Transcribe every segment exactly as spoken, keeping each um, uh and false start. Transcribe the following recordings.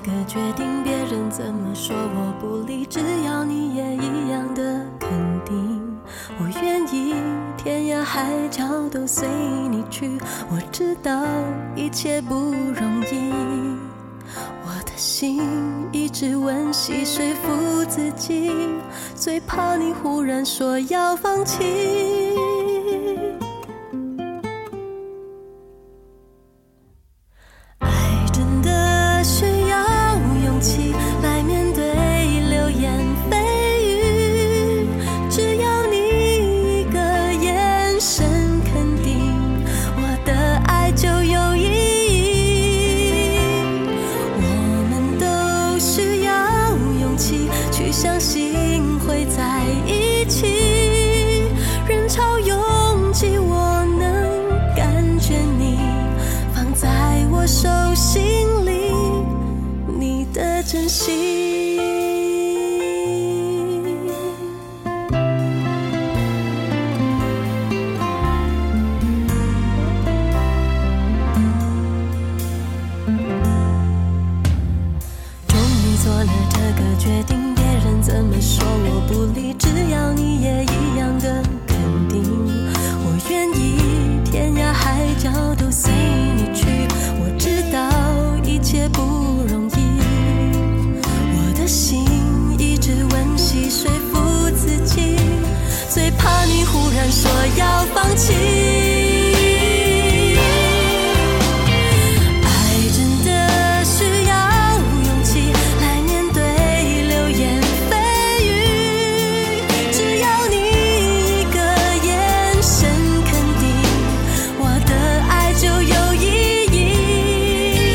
个决定，别人怎么说我不理，只要你也一样的肯定，我愿意天涯海角都随你去。我知道一切不容易，我的心一直温习说服自己，最怕你忽然说要放弃。相信会在一起，人潮拥挤，我能感觉你放在我手心里，你的真心。说要放弃，爱真的需要勇气来面对流言蜚语，只要你一个眼神肯定，我的爱就有意义。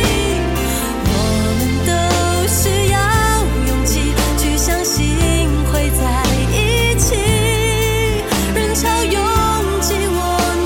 我们都需要勇气去相信会在一起，人潮拥挤我。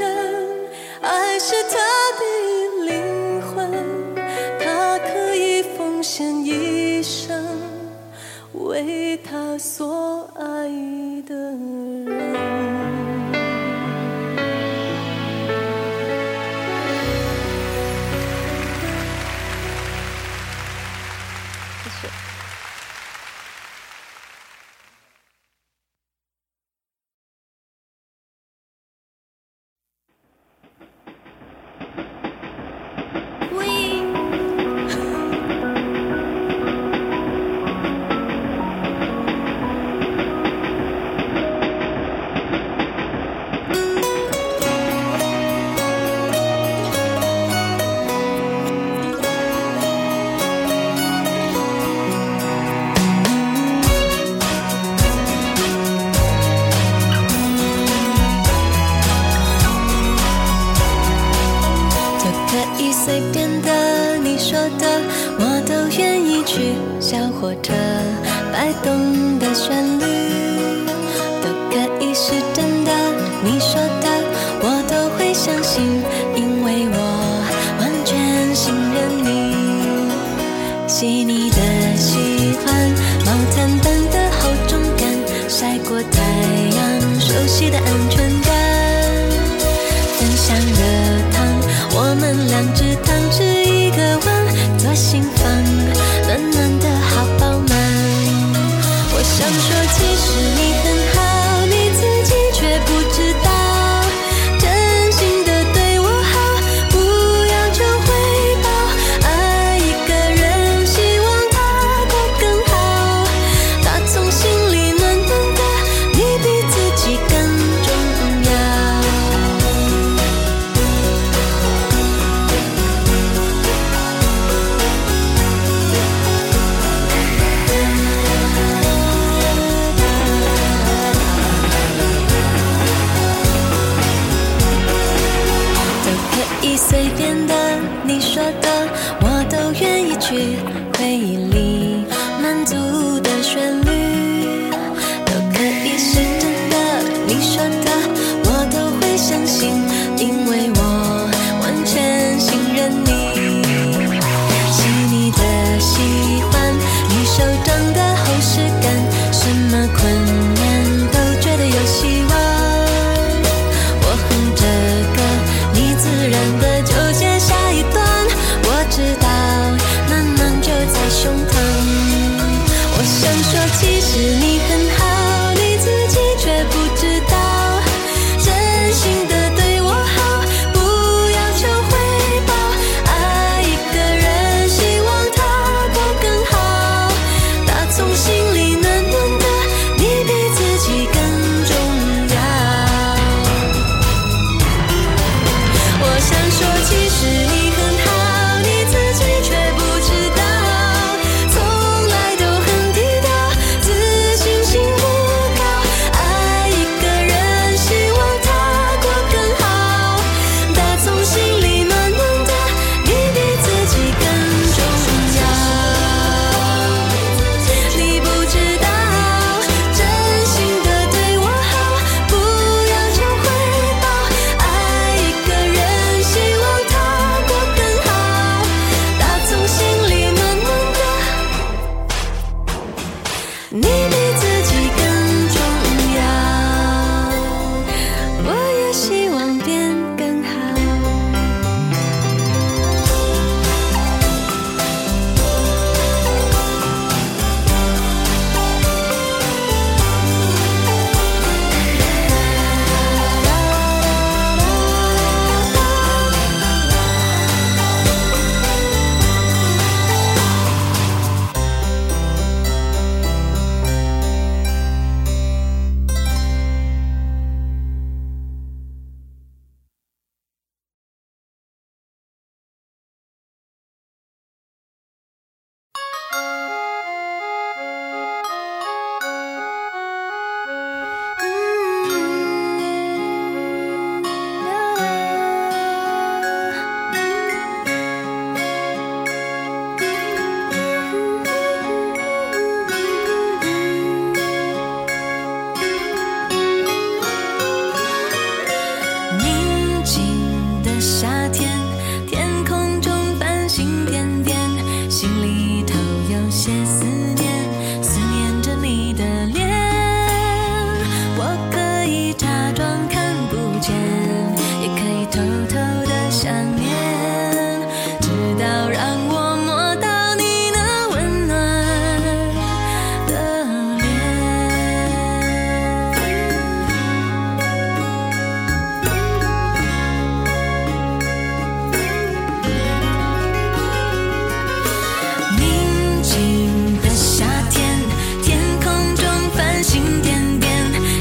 人，爱是他的灵魂，他可以奉献一生，为他所爱的人。自然的就接下一段，我知道，慢慢就夏天，天空中繁星点点，心里头有些思念，思念着你的脸，我可以假装看不见，也可以偷偷的想念，直到让我摸到你那温暖的脸。宁静的夏天，天空中繁星点点，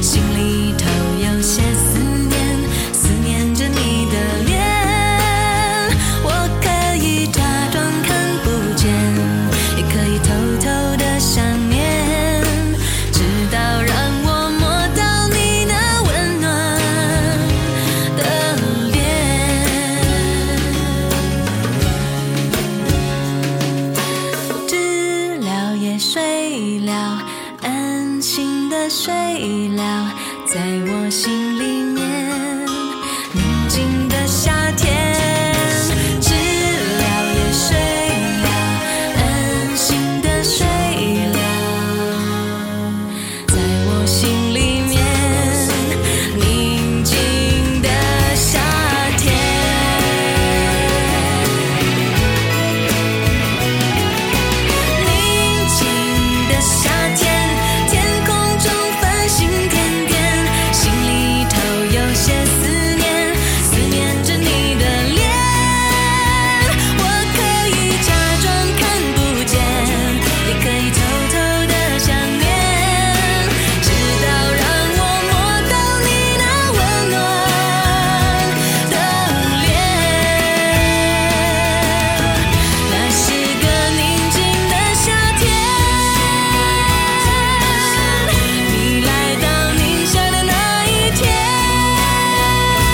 心里头有些思念，思念着你的脸，我可以假装看不见，也可以偷偷的想念，直到让我摸到你那温暖的脸。知了也睡了，安心的睡了，在我心里面。宁静的夏天，知了也睡了，安心的睡了，在我心里面。宁静的夏天，宁静的夏天，天空中繁星点点，心里头有些思念，思念着你的脸，我可以假装看不见，也可以偷偷的想念，直到让我摸到你那温暖的脸。那是个宁静的夏天，你来到宁夏的那一天，知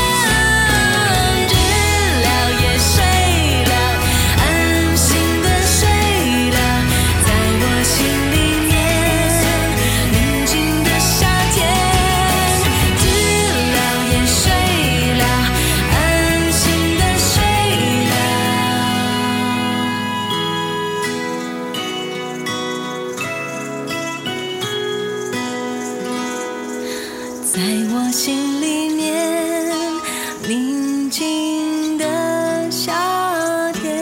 了也睡了，安心的睡了，在我心里面。宁静的夏天，知了也睡了，安心的睡了。在我心里面，宁静的夏天。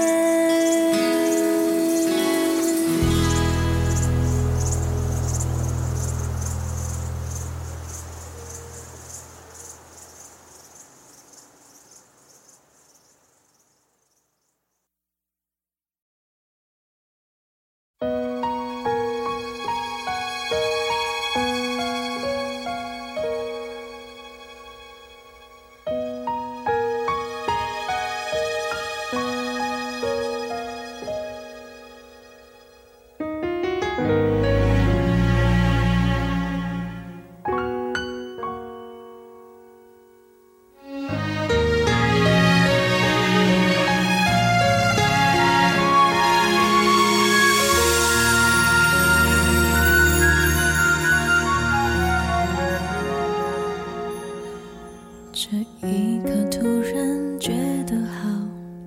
这一刻突然觉得好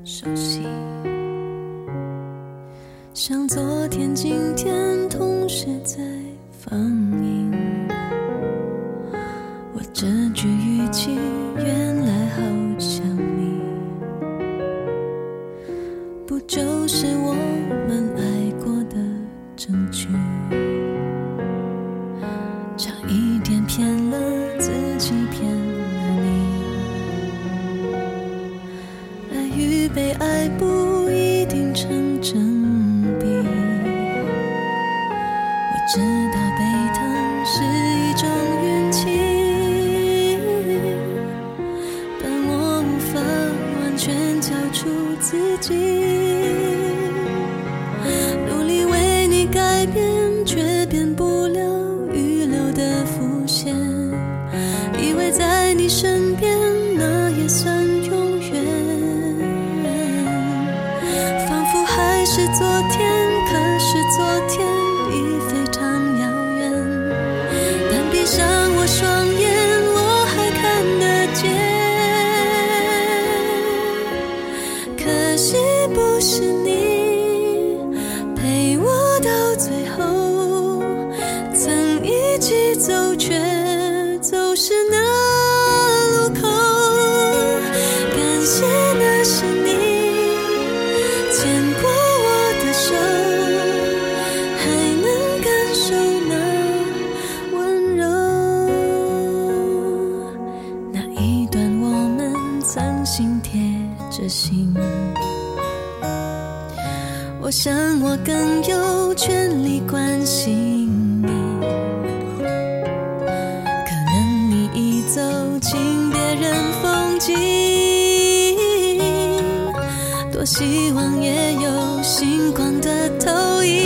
熟悉，像昨天今天同时在放映。我这句语气原来好像你，不就是我们爱过的证据，差一点骗了自己骗了你。爱与被爱不一定成正比，我知道被疼是一种运气，但我无法完全交出自己，努力为你改变，却变不了预留的伏线，以为在你身边那也算永远。仿佛还是昨天，可是昨天已非常遥远，但闭上我双眼我还看得见。曾心贴着心，我想我更有权利关心你，可能你已走进别人风景，多希望也有星光的投影，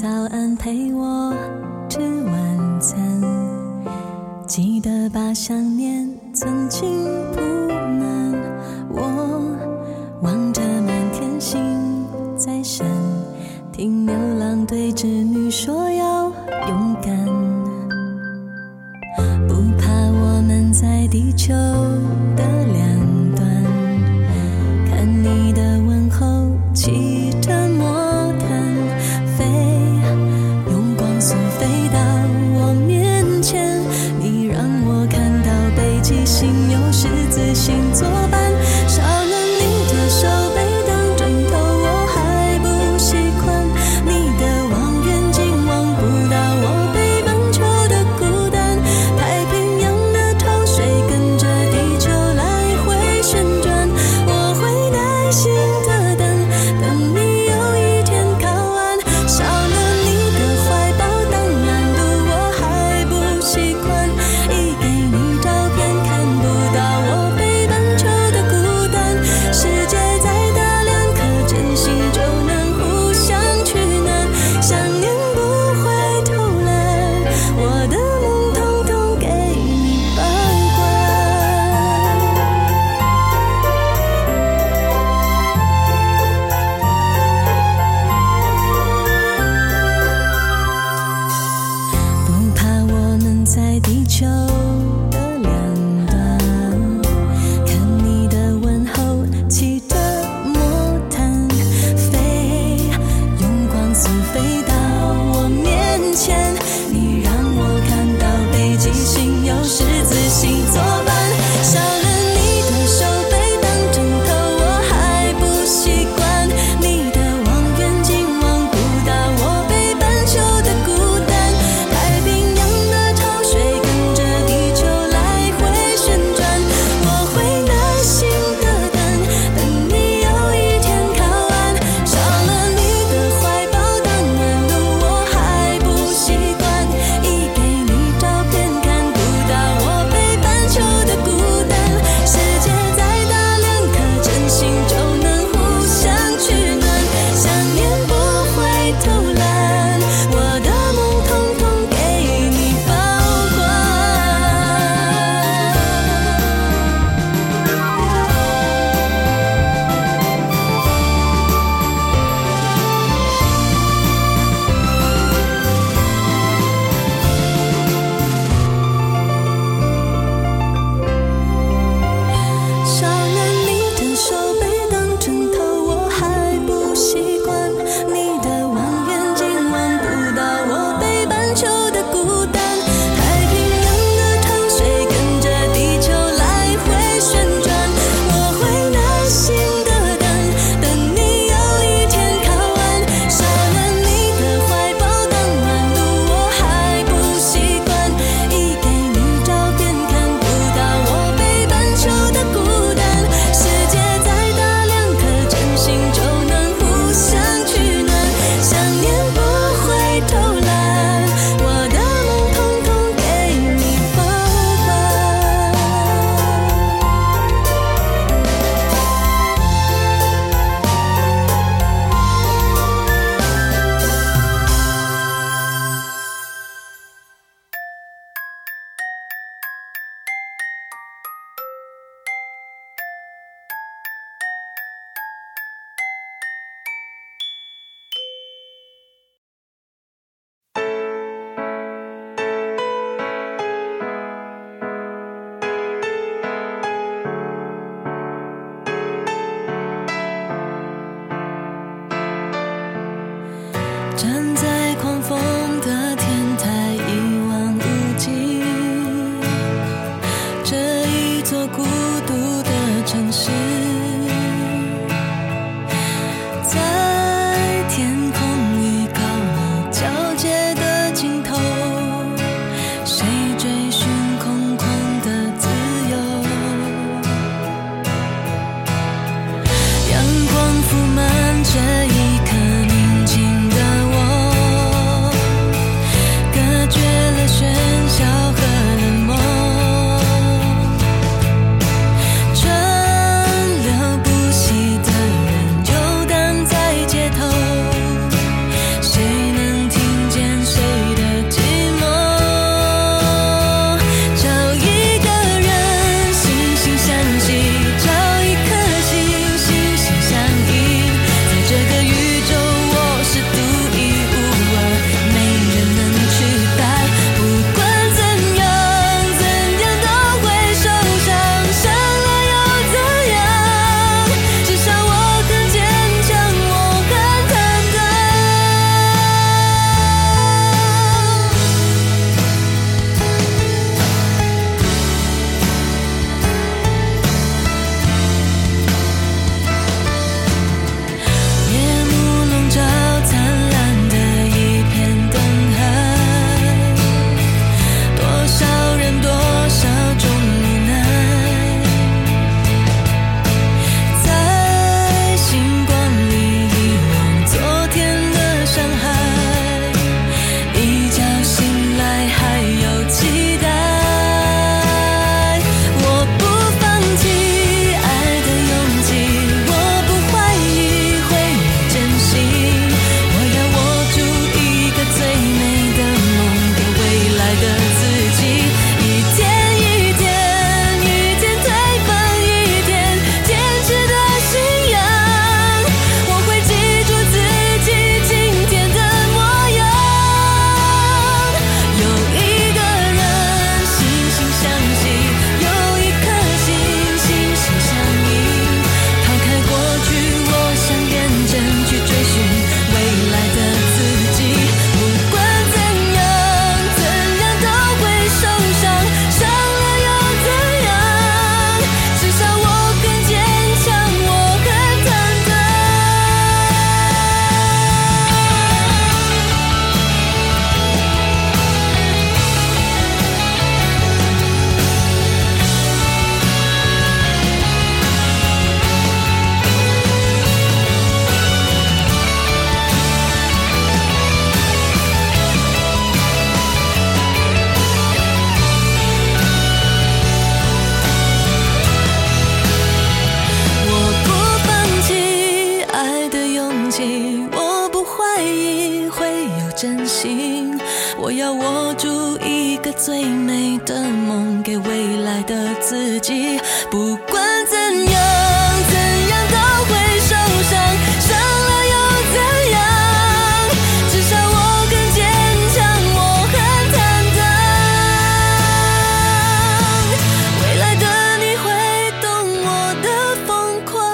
早安陪我吃晚餐，记得把想念曾经铺满。我望着满天星在闪，听牛郎对织女说要勇敢，不怕我们在地球的两端，看你的问候骑着魔毯飞，用光速飞到我面前，你让我看到北极星有十字星作伴，少了你的手背这一刻宁静的我，真心，我要握住一个最美的梦，给未来的自己，不管怎样怎样都会受伤，伤了又怎样，至少我更坚强，我很坦荡，未来的你会懂我的疯狂。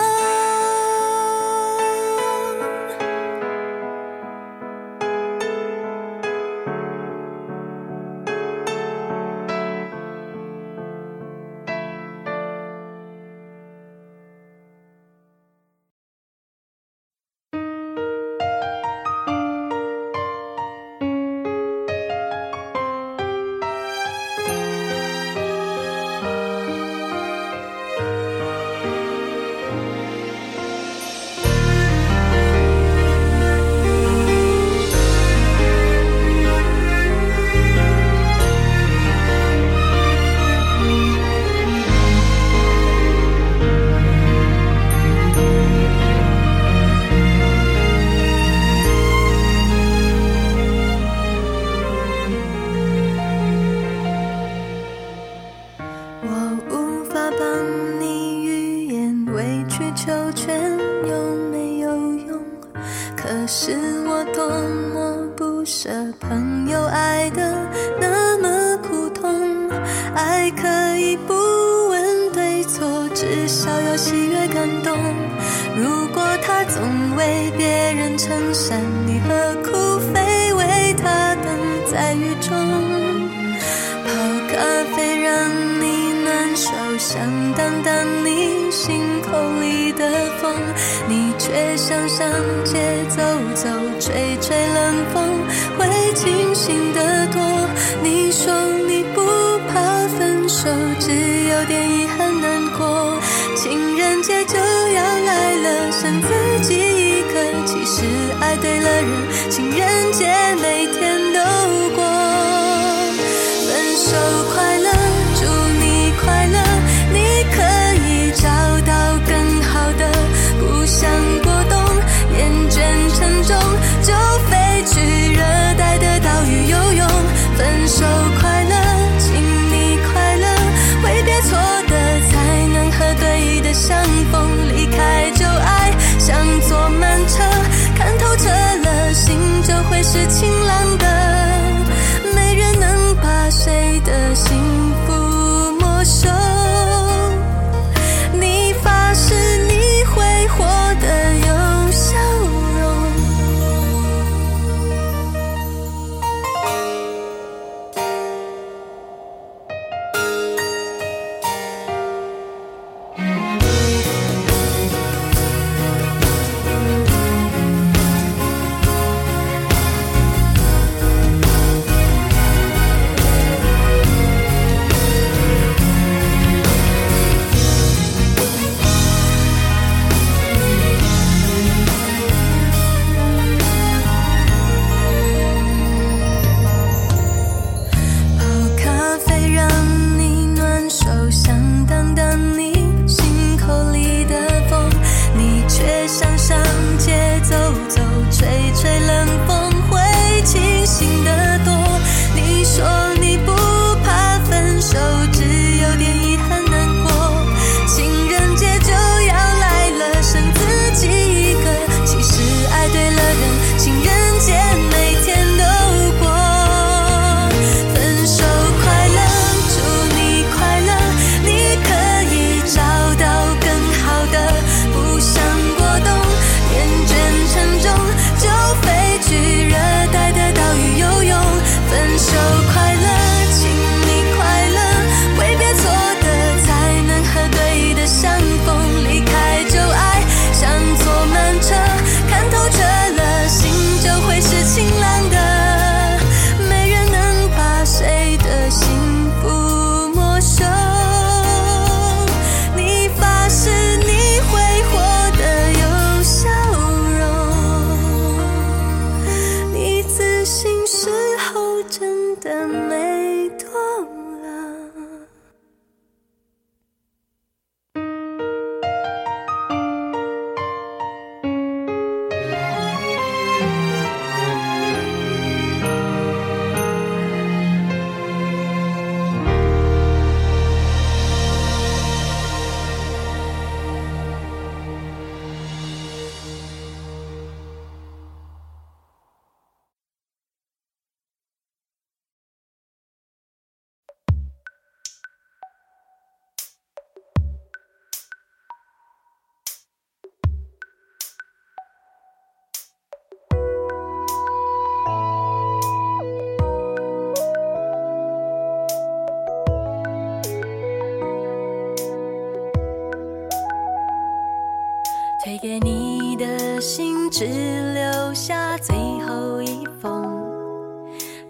给你的信只留下最后一封，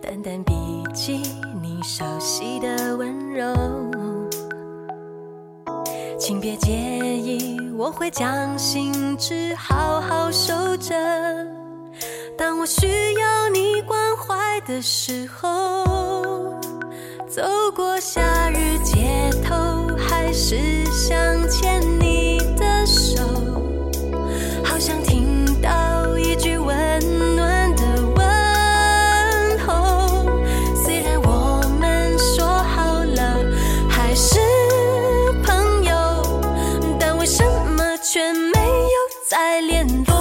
淡淡笔记你熟悉的温柔。请别介意，我会将心事好好守着，当我需要你关怀的时候，走过夏日街头，还是想牵你的手，好想听到一句温暖的问候。虽然我们说好了还是朋友，但为什么却没有再联络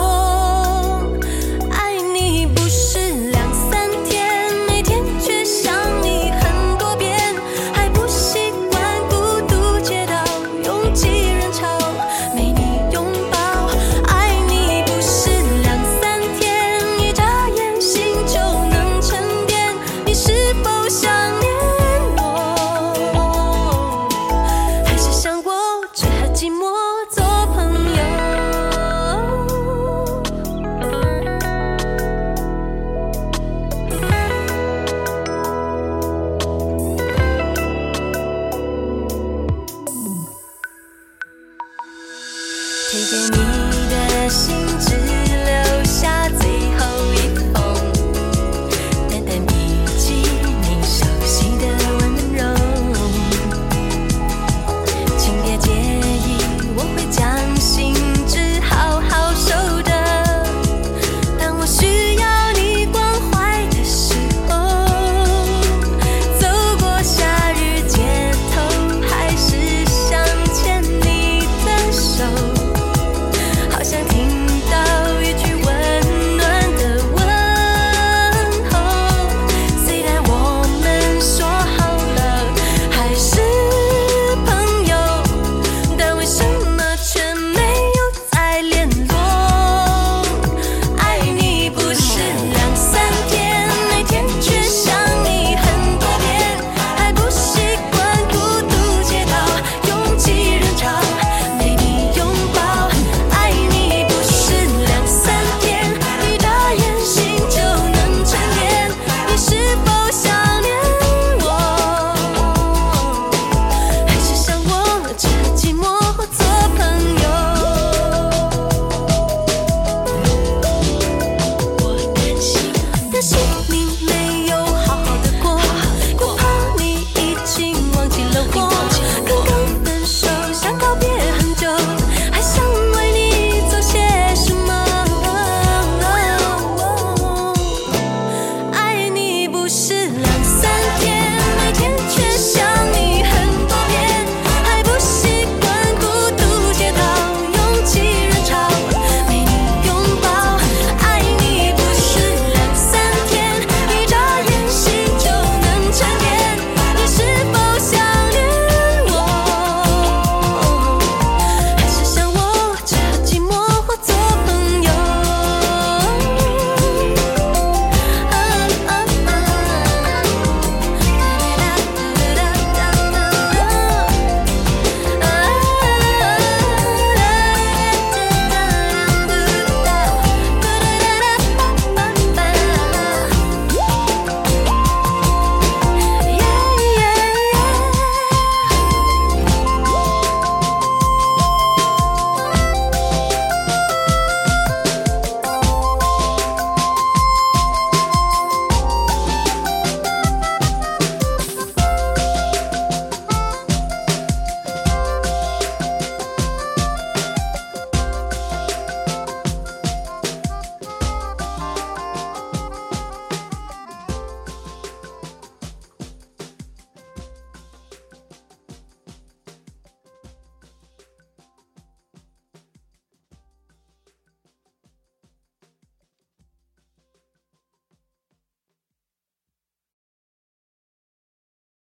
？Thank you.